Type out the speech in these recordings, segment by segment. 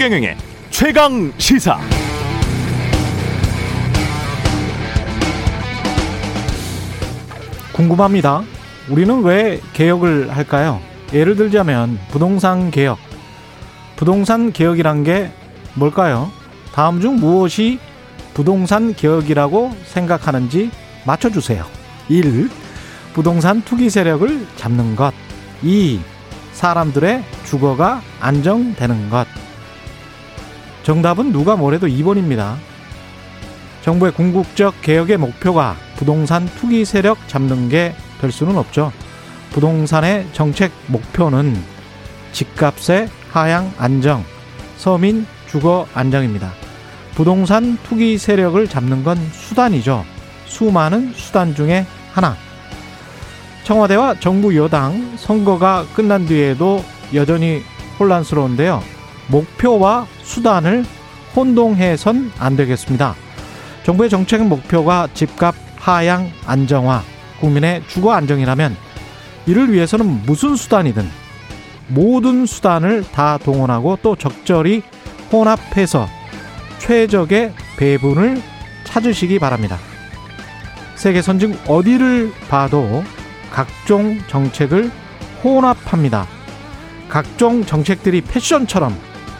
최경영의 최강시사. 궁금합니다. 우리는 왜 개혁을 할까요? 예를 들자면 부동산 개혁. 부동산 개혁이란 게 뭘까요? 다음 중 무엇이 부동산 개혁이라고 생각하는지 맞춰주세요. 1. 부동산 투기 세력을 잡는 것. 2. 사람들의 주거가 안정되는 것. 정답은 누가 뭐래도 2번입니다. 정부의 궁극적 개혁의 목표가 부동산 투기 세력 잡는 게 될 수는 없죠. 부동산의 정책 목표는 집값의 하향 안정, 서민 주거 안정입니다. 부동산 투기 세력을 잡는 건 수단이죠. 수많은 수단 중에 하나. 청와대와 정부 여당 선거가 끝난 뒤에도 여전히 혼란스러운데요. 목표와 수단을 혼동해선 안 되겠습니다. 정부의 정책 목표가 집값 하향 안정화, 국민의 주거 안정이라면 이를 위해서는 무슨 수단이든 모든 수단을 다 동원하고 또 적절히 혼합해서 최적의 배분을 찾으시기 바랍니다. 세계 선진 어디를 봐도 각종 정책을 혼합합니다. 각종 정책들이 패션처럼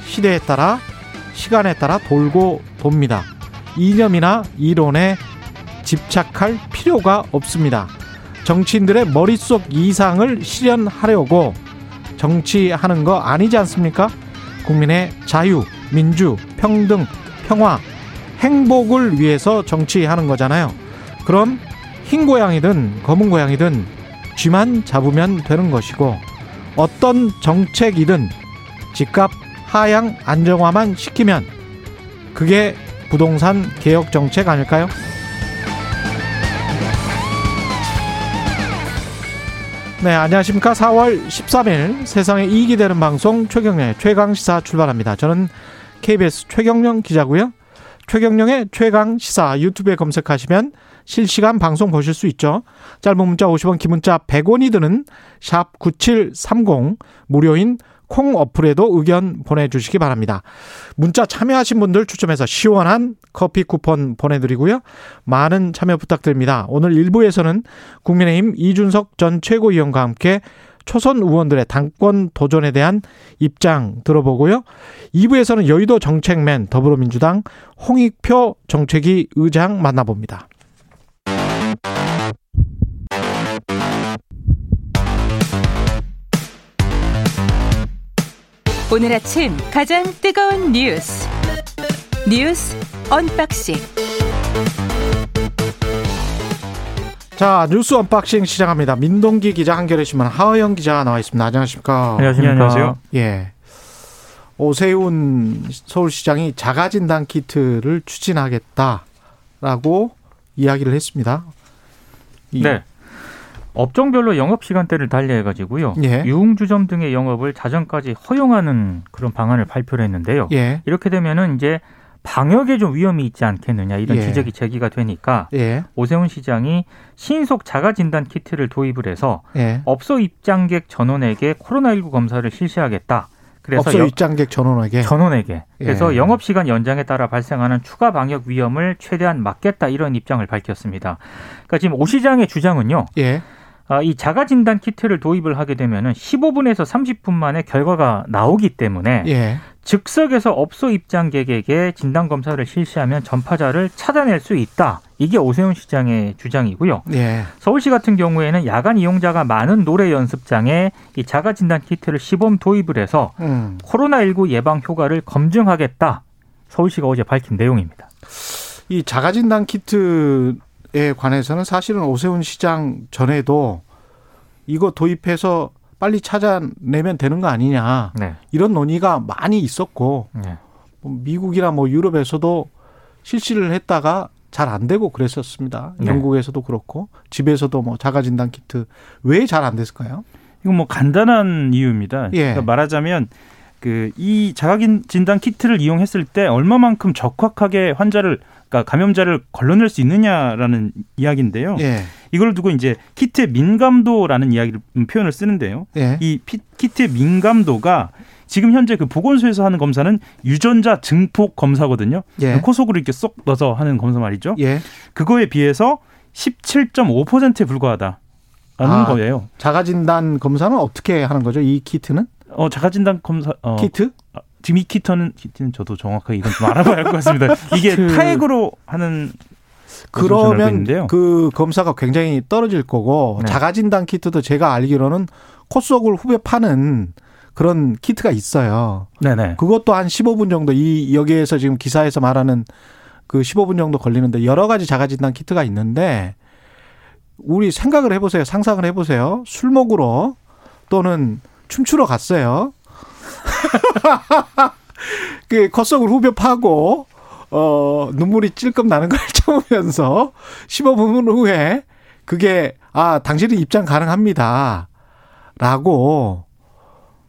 시대에 따라 시간에 따라 돌고 돕니다. 이념이나 이론에 집착할 필요가 없습니다. 정치인들의 머릿속 이상을 실현하려고 정치하는 거 아니지 않습니까? 국민의 자유, 민주, 평등, 평화, 행복을 위해서 정치하는 거잖아요. 그럼 흰 고양이든 검은 고양이든 쥐만 잡으면 되는 것이고, 어떤 정책이든 집값 하향 안정화만 시키면 그게 부동산 개혁 정책 아닐까요? 네, 안녕하십니까. 4월 13일 세상에 이익이 되는 방송 최경령의 최강시사 출발합니다. 저는 KBS 최경령 기자고요. 최경령의 최강시사 유튜브에 검색하시면 실시간 방송 보실 수 있죠. 짧은 문자 50원, 긴 문자 100원이 드는 샵 9730 무료인 콩 어플에도 의견 보내주시기 바랍니다. 문자 참여하신 분들 추첨해서 시원한 커피 쿠폰 보내드리고요. 많은 참여 부탁드립니다. 오늘 1부에서는 국민의힘 이준석 전 최고위원과 함께 초선 의원들의 당권 도전에 대한 입장 들어보고요. 2부에서는 여의도 정책맨 더불어민주당 홍익표 정책위 의장 만나봅니다. 오늘 아침 가장 뜨거운 뉴스 언박싱. 자, 뉴스 언박싱 시작합니다. 민동기 기자, 한겨레 신문 하하영 기자 나와 있습니다. 안녕하십니까? 안녕하십니까? 안녕하세요. 예. 오세훈 서울시장이 자가진단 키트를 추진하겠다라고 이야기를 했습니다. 네. 업종별로 영업 시간대를 달리해가지고요. 예. 유흥주점 등의 영업을 자정까지 허용하는 그런 방안을 발표를 했는데요. 예. 이렇게 되면은 이제 방역에 좀 위험이 있지 않겠느냐, 이런 예. 지적이 제기가 되니까 예. 오세훈 시장이 신속 자가진단 키트를 도입을 해서 예. 업소 입장객 전원에게 코로나19 검사를 실시하겠다. 그래서 업소 입장객 전원에게. 그래서 예. 영업시간 연장에 따라 발생하는 추가 방역 위험을 최대한 막겠다, 이런 입장을 밝혔습니다. 그러니까 지금 오 시장의 주장은요. 예. 이 자가진단 키트를 도입을 하게 되면 15분에서 30분 만에 결과가 나오기 때문에 예. 즉석에서 업소 입장객에게 진단검사를 실시하면 전파자를 찾아낼 수 있다. 이게 오세훈 시장의 주장이고요. 예. 서울시 같은 경우에는 야간 이용자가 많은 노래 연습장에 이 자가진단 키트를 시범 도입을 해서 코로나19 예방 효과를 검증하겠다. 서울시가 어제 밝힌 내용입니다. 이 자가진단 키트 에 관해서는 사실은 오세훈 시장 전에도 이거 도입해서 빨리 찾아내면 되는 거 아니냐. 네. 이런 논의가 많이 있었고 네. 미국이나 뭐 유럽에서도 실시를 했다가 잘 안 되고 그랬었습니다. 네. 영국에서도 그렇고 집에서도 뭐 자가진단 키트 왜 잘 안 됐을까요? 이건 뭐 간단한 이유입니다. 예. 그러니까 말하자면 이 자가진단 키트를 이용했을 때 얼마만큼 적확하게 환자를, 그러니까 감염자를 걸러낼 수 있느냐라는 이야기인데요. 예. 이걸 두고 이제 키트의 민감도라는 이야기를 표현을 쓰는데요. 예. 이 키트의 민감도가 지금 현재 그 보건소에서 하는 검사는 유전자 증폭 검사거든요. 예. 코 속으로 이렇게 쏙 넣어서 하는 검사 말이죠. 예. 그거에 비해서 17.5%에 불과하다라는 거예요. 자가진단 검사는 어떻게 하는 거죠? 이 키트는? 자가진단 검사 키트? 지금 이 키트는 저도 정확하게 이건 좀 알아봐야 할 것 같습니다. 이게 타액으로 하는. 그러면 그 검사가 굉장히 떨어질 거고 네. 자가진단 키트도 제가 알기로는 코 속을 후벼 파는 그런 키트가 있어요. 네네. 그것도 한 15분 정도 여기에서 지금 기사에서 말하는 그 15분 정도 걸리는데 여러 가지 자가진단 키트가 있는데 우리 생각을 해보세요. 상상을 해보세요. 술 먹으러 또는 춤추러 갔어요. 그 콧속을 후벼 파고 눈물이 찔끔 나는 걸 참으면서 15분 후에 그게 당신은 입장 가능합니다 라고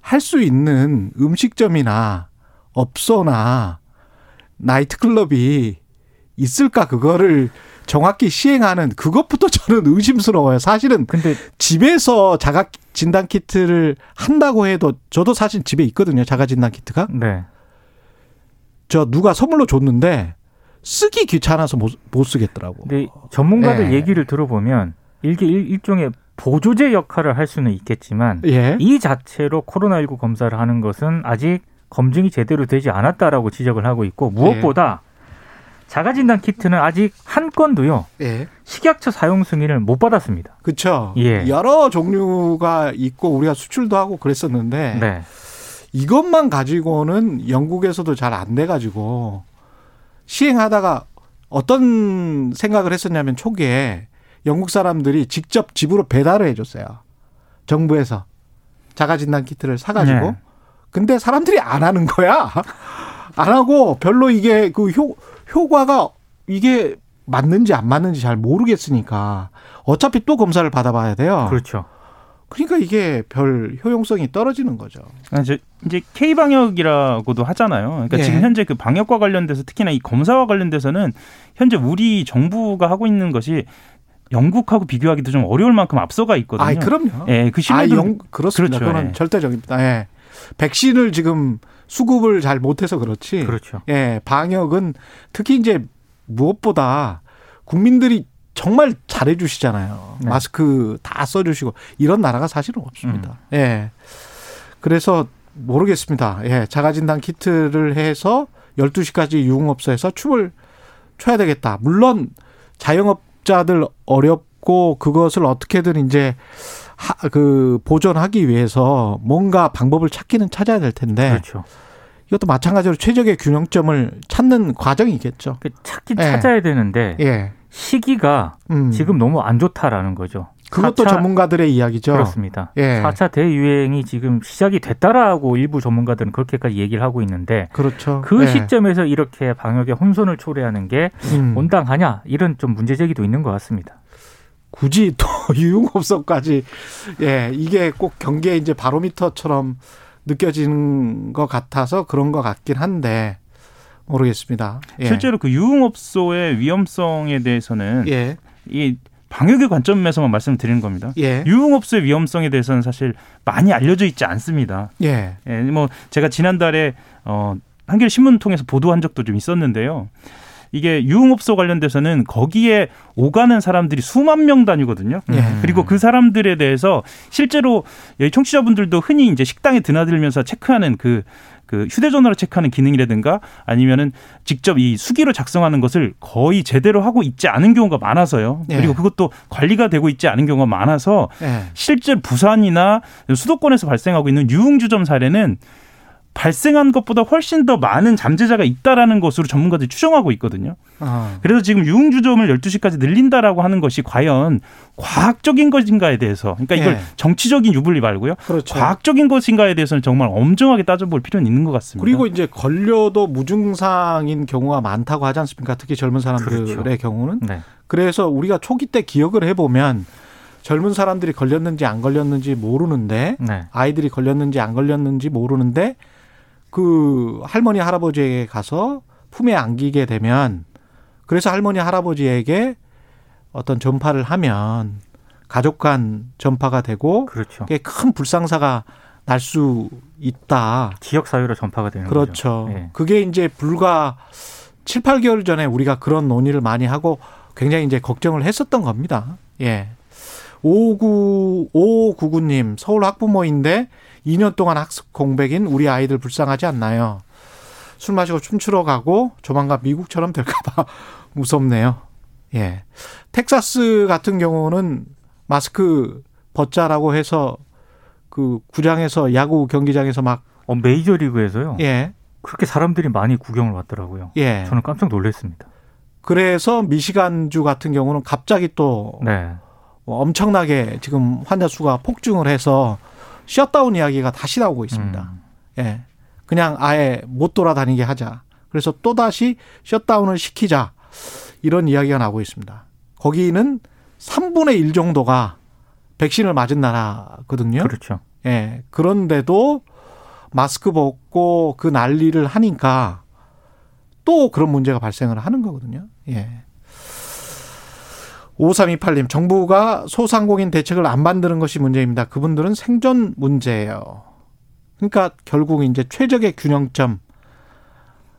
할 수 있는 음식점이나 업소나 나이트클럽이 있을까. 그거를 정확히 시행하는 그것부터 저는 의심스러워요. 사실은 근데 집에서 자가진단 키트를 한다고 해도 저도 사실 집에 있거든요. 자가진단 키트가. 네. 저 누가 선물로 줬는데 쓰기 귀찮아서 못 쓰겠더라고. 근데 전문가들 네. 얘기를 들어보면 이게 일종의 보조제 역할을 할 수는 있겠지만 예. 이 자체로 코로나19 검사를 하는 것은 아직 검증이 제대로 되지 않았다라고 지적을 하고 있고 무엇보다 예. 자가진단 키트는 아직 한 건도요. 예. 식약처 사용 승인을 못 받았습니다. 그렇죠. 예. 여러 종류가 있고 우리가 수출도 하고 그랬었는데 네. 이것만 가지고는 영국에서도 잘 안 돼가지고 시행하다가 어떤 생각을 했었냐면 초기에 영국 사람들이 직접 집으로 배달을 해줬어요. 정부에서 자가진단 키트를 사가지고. 네. 근데 사람들이 안 하는 거야. 안 하고 별로 이게 그 효과가 이게 맞는지 안 맞는지 잘 모르겠으니까 어차피 또 검사를 받아봐야 돼요. 그렇죠. 그러니까 이게 별 효용성이 떨어지는 거죠. 이제 K방역이라고도 하잖아요. 그러니까 예. 지금 현재 그 방역과 관련돼서 특히나 이 검사와 관련돼서는 현재 우리 정부가 하고 있는 것이 영국하고 비교하기도 좀 어려울 만큼 앞서가 있거든요. 아, 그럼요. 예, 그 신뢰도 그렇습니다. 그렇죠. 그건 예. 절대적입니다. 예. 백신을 지금 수급을 잘 못해서 그렇지. 그렇죠. 예, 방역은 특히 이제 무엇보다 국민들이 정말 잘해주시잖아요. 네. 마스크 다 써주시고 이런 나라가 사실은 없습니다. 예, 그래서 모르겠습니다. 예, 자가진단 키트를 해서 12시까지 유흥업소에서 춤을 춰야 되겠다. 물론 자영업자들 어렵고 그것을 어떻게든 이제 그 보존하기 위해서 뭔가 방법을 찾기는 찾아야 될 텐데. 그렇죠. 이것도 마찬가지로 최적의 균형점을 찾는 과정이겠죠. 찾긴 예. 찾아야 되는데 예. 시기가 지금 너무 안 좋다라는 거죠. 그것도 4차, 전문가들의 이야기죠. 그렇습니다. 예. 4차 대유행이 지금 시작이 됐다라고 일부 전문가들은 그렇게까지 얘기를 하고 있는데 그렇죠. 그 예. 시점에서 이렇게 방역에 혼선을 초래하는 게 온당하냐 이런 좀 문제제기도 있는 것 같습니다. 굳이 또 유흥업소까지 예, 이게 꼭 경계의 이제 바로미터처럼 느껴지는 것 같아서 그런 것 같긴 한데 모르겠습니다. 예. 실제로 그 유흥업소의 위험성에 대해서는 예. 이 방역의 관점에서만 말씀드리는 겁니다. 예. 유흥업소의 위험성에 대해서는 사실 많이 알려져 있지 않습니다. 예. 예, 뭐 제가 지난달에 한겨레 신문 통해서 보도한 적도 좀 있었는데요. 이게 유흥업소 관련돼서는 거기에 오가는 사람들이 수만 명 단위거든요. 예. 그리고 그 사람들에 대해서 실제로 청취자분들도 흔히 이제 식당에 드나들면서 체크하는 그 휴대전화로 체크하는 기능이라든가 아니면은 직접 이 수기로 작성하는 것을 거의 제대로 하고 있지 않은 경우가 많아서요. 예. 그리고 그것도 관리가 되고 있지 않은 경우가 많아서 예. 실제 부산이나 수도권에서 발생하고 있는 유흥주점 사례는 발생한 것보다 훨씬 더 많은 잠재자가 있다라는 것으로 전문가들이 추정하고 있거든요. 그래서 지금 유흥주점을 12시까지 늘린다라고 하는 것이 과연 과학적인 것인가에 대해서 그러니까 이걸 예. 정치적인 유불리 말고요. 그렇죠. 과학적인 것인가에 대해서는 정말 엄정하게 따져볼 필요는 있는 것 같습니다. 그리고 이제 걸려도 무증상인 경우가 많다고 하지 않습니까? 특히 젊은 사람들의 그렇죠. 경우는. 네. 그래서 우리가 초기 때 기억을 해보면 젊은 사람들이 걸렸는지 안 걸렸는지 모르는데 네. 아이들이 걸렸는지 안 걸렸는지 모르는데 그 할머니 할아버지에게 가서 품에 안기게 되면 그래서 할머니 할아버지에게 어떤 전파를 하면 가족 간 전파가 되고 그렇죠. 그게 큰 불상사가 날 수 있다. 지역 사회로 전파가 되는 거죠. 그렇죠. 예. 그게 이제 불과 7, 8개월 전에 우리가 그런 논의를 많이 하고 굉장히 이제 걱정을 했었던 겁니다. 예. 5599님, 서울 학부모인데 2년 동안 학습 공백인 우리 아이들 불쌍하지 않나요? 술 마시고 춤추러 가고 조만간 미국처럼 될까 봐 무섭네요. 예. 텍사스 같은 경우는 마스크 벗자라고 해서 그 구장에서 야구 경기장에서 막 메이저리그에서요. 예. 그렇게 사람들이 많이 구경을 왔더라고요. 예. 저는 깜짝 놀랐습니다. 그래서 미시간주 같은 경우는 갑자기 또 네. 엄청나게 지금 환자 수가 폭증을 해서 셧다운 이야기가 다시 나오고 있습니다. 예. 그냥 아예 못 돌아다니게 하자. 그래서 또다시 셧다운을 시키자. 이런 이야기가 나오고 있습니다. 거기는 3분의 1 정도가 백신을 맞은 나라거든요. 그렇죠. 예. 그런데도 마스크 벗고 그 난리를 하니까 또 그런 문제가 발생을 하는 거거든요. 예. 5328님, 정부가 소상공인 대책을 안 만드는 것이 문제입니다. 그분들은 생존 문제예요. 그러니까 결국 이제 최적의 균형점,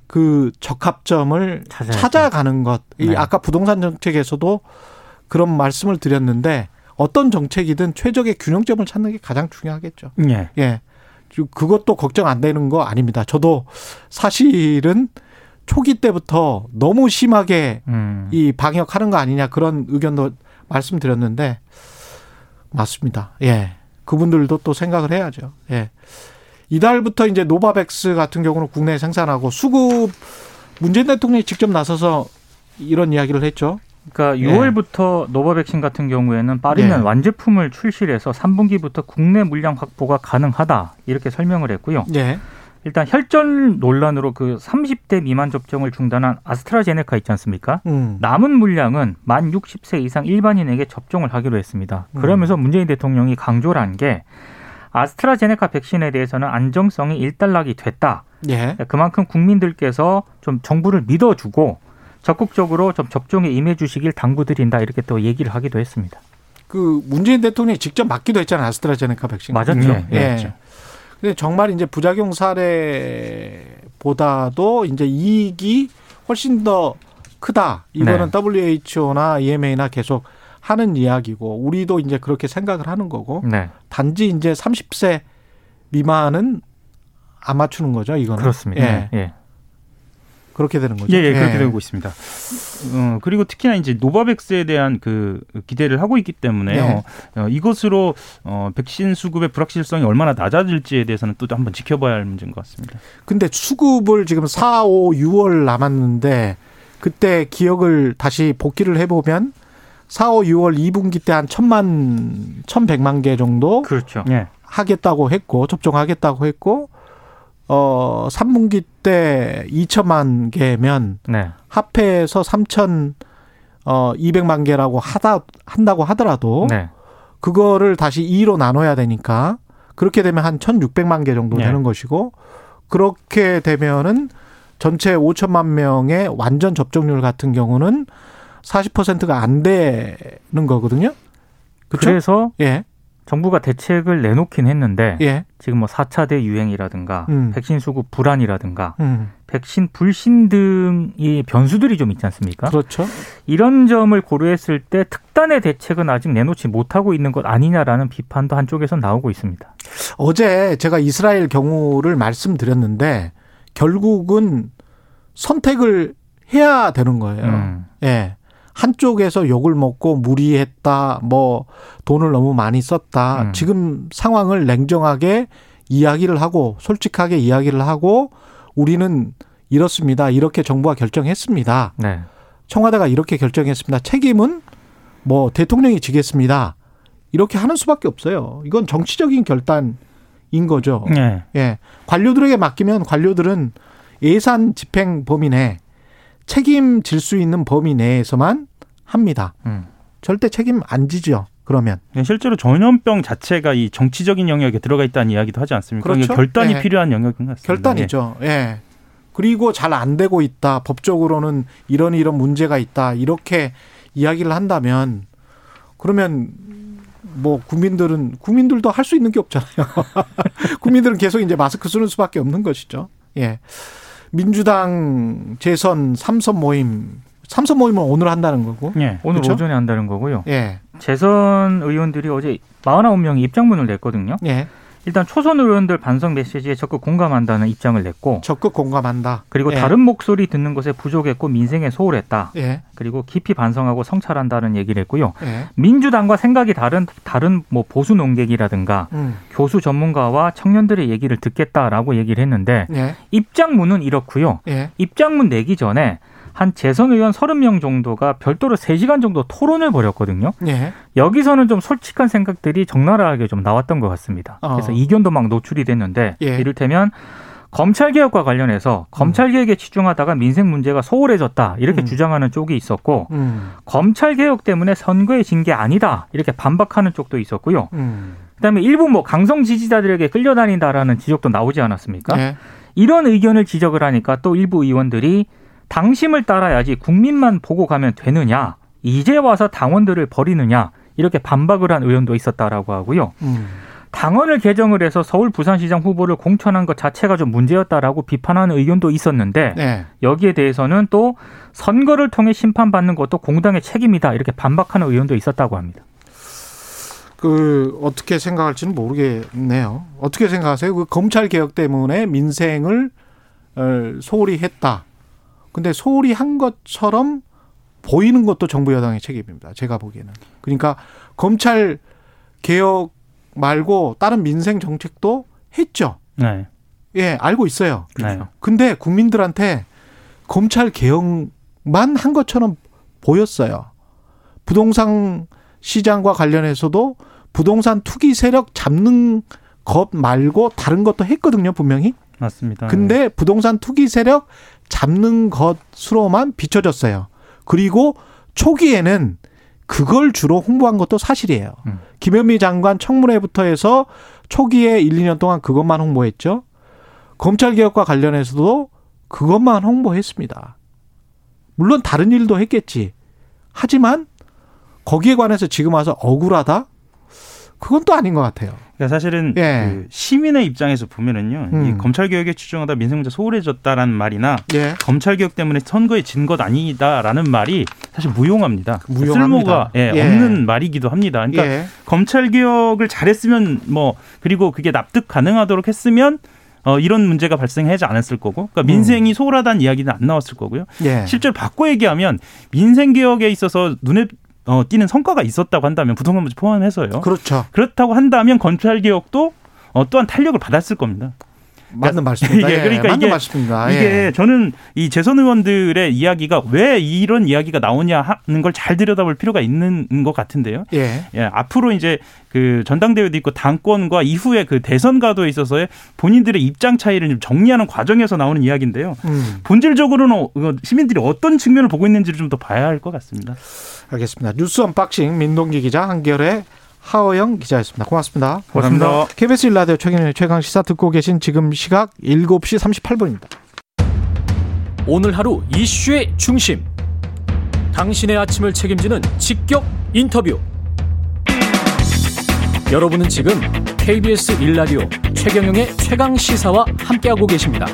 그 적합점을 찾아가는 것. 네. 아까 부동산 정책에서도 그런 말씀을 드렸는데 어떤 정책이든 최적의 균형점을 찾는 게 가장 중요하겠죠. 네. 예. 그것도 걱정 안 되는 거 아닙니다. 저도 사실은 초기 때부터 너무 심하게 이 방역하는 거 아니냐 그런 의견도 말씀드렸는데 맞습니다. 예. 그분들도 또 생각을 해야죠. 예. 이달부터 이제 노바백스 같은 경우는 국내에 생산하고 수급 문재인 대통령이 직접 나서서 이런 이야기를 했죠. 그러니까 6월부터 예. 노바 백신 같은 경우에는 빠르면 예. 완제품을 출시를 해서 3분기부터 국내 물량 확보가 가능하다 이렇게 설명을 했고요. 예. 일단 혈전 논란으로 그 30대 미만 접종을 중단한 아스트라제네카 있지 않습니까? 남은 물량은 만 60세 이상 일반인에게 접종을 하기로 했습니다. 그러면서 문재인 대통령이 강조를 한 게 아스트라제네카 백신에 대해서는 안정성이 일단락이 됐다. 예. 그만큼 국민들께서 좀 정부를 믿어주고 적극적으로 좀 접종에 임해 주시길 당부드린다 이렇게 또 얘기를 하기도 했습니다. 그 문재인 대통령이 직접 맞기도 했잖아요. 아스트라제네카 백신. 맞았죠. 예. 예. 맞죠. 근데 정말 이제 부작용 사례보다도 이제 이익이 훨씬 더 크다. 이거는 네. WHO나 EMA나 계속 하는 이야기고 우리도 이제 그렇게 생각을 하는 거고. 네. 단지 이제 30세 미만은 안 맞추는 거죠, 이거는. 그렇습니다. 예. 예. 그렇게 되는 거죠. 예, 예, 그렇게 예. 되고 있습니다. 그리고 특히나 이제 노바백스에 대한 그 기대를 하고 있기 때문에요. 예. 이것으로 백신 수급의 불확실성이 얼마나 낮아질지에 대해서는 또 한번 지켜봐야 할 문제인 것 같습니다. 근데 수급을 지금 4, 5, 6월 남았는데 그때 기억을 다시 복기를 해보면 4, 5, 6월 2분기 때 한 1,100만 개 정도 그렇죠. 예. 하겠다고 했고 접종하겠다고 했고 3분기 때 2천만 개면 네. 합해서 3,200만 개라고 한다고 하더라도 네. 그거를 다시 2로 나눠야 되니까 그렇게 되면 한 1,600만 개 정도 네. 되는 것이고 그렇게 되면은 전체 5천만 명의 완전 접종률 같은 경우는 40%가 안 되는 거거든요. 그쵸? 그래서 예. 정부가 대책을 내놓긴 했는데 예. 지금 뭐 4차 대유행이라든가 백신 수급 불안이라든가 백신 불신 등의 변수들이 좀 있지 않습니까? 그렇죠. 이런 점을 고려했을 때 특단의 대책은 아직 내놓지 못하고 있는 것 아니냐라는 비판도 한쪽에서 나오고 있습니다. 어제 제가 이스라엘 경우를 말씀드렸는데 결국은 선택을 해야 되는 거예요. 예. 한쪽에서 욕을 먹고 무리했다, 뭐 돈을 너무 많이 썼다. 지금 상황을 냉정하게 이야기를 하고 솔직하게 이야기를 하고 우리는 이렇습니다. 이렇게 정부가 결정했습니다. 네. 청와대가 이렇게 결정했습니다. 책임은 뭐 대통령이 지겠습니다. 이렇게 하는 수밖에 없어요. 이건 정치적인 결단인 거죠. 네. 예. 관료들에게 맡기면 관료들은 예산 집행 범위 내 책임질 수 있는 범위 내에서만 합니다. 절대 책임 안 지죠. 그러면 실제로 전염병 자체가 이 정치적인 영역에 들어가 있다는 이야기도 하지 않습니까? 그렇죠. 결단이 예. 필요한 영역인 것 같습니다. 결단이죠. 예. 예. 그리고 잘 안 되고 있다. 법적으로는 이런 문제가 있다. 이렇게 이야기를 한다면 그러면 뭐 국민들도 할 수 있는 게 없잖아요. 국민들은 계속 이제 마스크 쓰는 수밖에 없는 것이죠. 예. 민주당 재선 3선 모임은 오늘 한다는 거고. 예. 오늘 그렇죠? 오전에 한다는 거고요. 예. 재선 의원들이 어제 49명이 입장문을 냈거든요. 예. 일단 초선 의원들 반성 메시지에 적극 공감한다는 입장을 냈고. 적극 공감한다. 그리고 예. 다른 목소리 듣는 것에 부족했고 민생에 소홀했다. 예. 그리고 깊이 반성하고 성찰한다는 얘기를 했고요. 예. 민주당과 생각이 다른 뭐 보수 논객이라든가 교수 전문가와 청년들의 얘기를 듣겠다라고 얘기를 했는데 예. 입장문은 이렇고요. 예. 입장문 내기 전에 한 재선 의원 30명 정도가 별도로 3시간 정도 토론을 벌였거든요. 예. 여기서는 좀 솔직한 생각들이 적나라하게 좀 나왔던 것 같습니다. 그래서 이견도 막 노출이 됐는데 예. 이를테면 검찰개혁과 관련해서 검찰개혁에 치중하다가 민생 문제가 소홀해졌다 이렇게 주장하는 쪽이 있었고 검찰개혁 때문에 선거에 진 게 아니다 이렇게 반박하는 쪽도 있었고요. 그다음에 일부 뭐 강성 지지자들에게 끌려다닌다라는 지적도 나오지 않았습니까? 예. 이런 의견을 지적을 하니까 또 일부 의원들이 당심을 따라야지 국민만 보고 가면 되느냐, 이제 와서 당원들을 버리느냐 이렇게 반박을 한 의원도 있었다라고 하고요. 당원을 개정을 해서 서울 부산시장 후보를 공천한 것 자체가 좀 문제였다라고 비판하는 의견도 있었는데 네. 여기에 대해서는 또 선거를 통해 심판받는 것도 공당의 책임이다 이렇게 반박하는 의원도 있었다고 합니다. 어떻게 생각할지는 모르겠네요. 어떻게 생각하세요? 검찰개혁 때문에 민생을 소홀히 했다. 근데 소홀히 한 것처럼 보이는 것도 정부 여당의 책임입니다. 제가 보기에는. 그러니까 검찰 개혁 말고 다른 민생 정책도 했죠. 네. 예, 알고 있어요. 네. 근데 국민들한테 검찰 개혁만 한 것처럼 보였어요. 부동산 시장과 관련해서도 부동산 투기 세력 잡는 것 말고 다른 것도 했거든요, 분명히. 맞습니다. 근데 네. 부동산 투기 세력 잡는 것으로만 비춰졌어요. 그리고 초기에는 그걸 주로 홍보한 것도 사실이에요. 김현미 장관 청문회부터 해서 초기에 1, 2년 동안 그것만 홍보했죠. 검찰개혁과 관련해서도 그것만 홍보했습니다. 물론 다른 일도 했겠지. 하지만 거기에 관해서 지금 와서 억울하다? 그건 또 아닌 것 같아요. 그러니까 사실은 예. 그 시민의 입장에서 보면은요, 이 검찰개혁에 치중하다 민생 문제 소홀해졌다라는 말이나 예. 검찰개혁 때문에 선거에 진 것 아니다라는 말이 사실 무용합니다. 쓸모가 예, 예. 없는 말이기도 합니다. 그러니까 예. 검찰개혁을 잘했으면 뭐 그리고 그게 납득 가능하도록 했으면 이런 문제가 발생하지 않았을 거고, 그러니까 민생이 소홀하다는 이야기는 안 나왔을 거고요. 예. 실제로 바꿔 얘기하면 민생 개혁에 있어서 눈에 뛰는 성과가 있었다고 한다면 부동산 문제 포함해서요. 그렇죠. 그렇다고 한다면 검찰개혁도 또한 탄력을 받았을 겁니다. 맞는 말씀입니다. 예, 그러니까 맞는 말씀입니다. 예. 이게 저는 이 재선 의원들의 이야기가 왜 이런 이야기가 나오냐 하는 걸 잘 들여다볼 필요가 있는 것 같은데요. 예. 예, 앞으로 이제 그 전당대회도 있고 당권과 이후에 그 대선 가도에 있어서의 본인들의 입장 차이를 좀 정리하는 과정에서 나오는 이야기인데요. 본질적으로는 시민들이 어떤 측면을 보고 있는지를 좀 더 봐야 할 것 같습니다. 알겠습니다. 뉴스 언박싱 민동기 기자, 한겨레 하하영 기자였습니다. 고맙습니다. 고맙습니다. KBS 1라디오 최경영의 최강시사 듣고 계신 지금 시각 7시 38분입니다. 오늘 하루 이슈의 중심. 당신의 아침을 책임지는 직격 인터뷰. 여러분은 지금 KBS 1라디오 최경영의 최강시사와 함께하고 계십니다.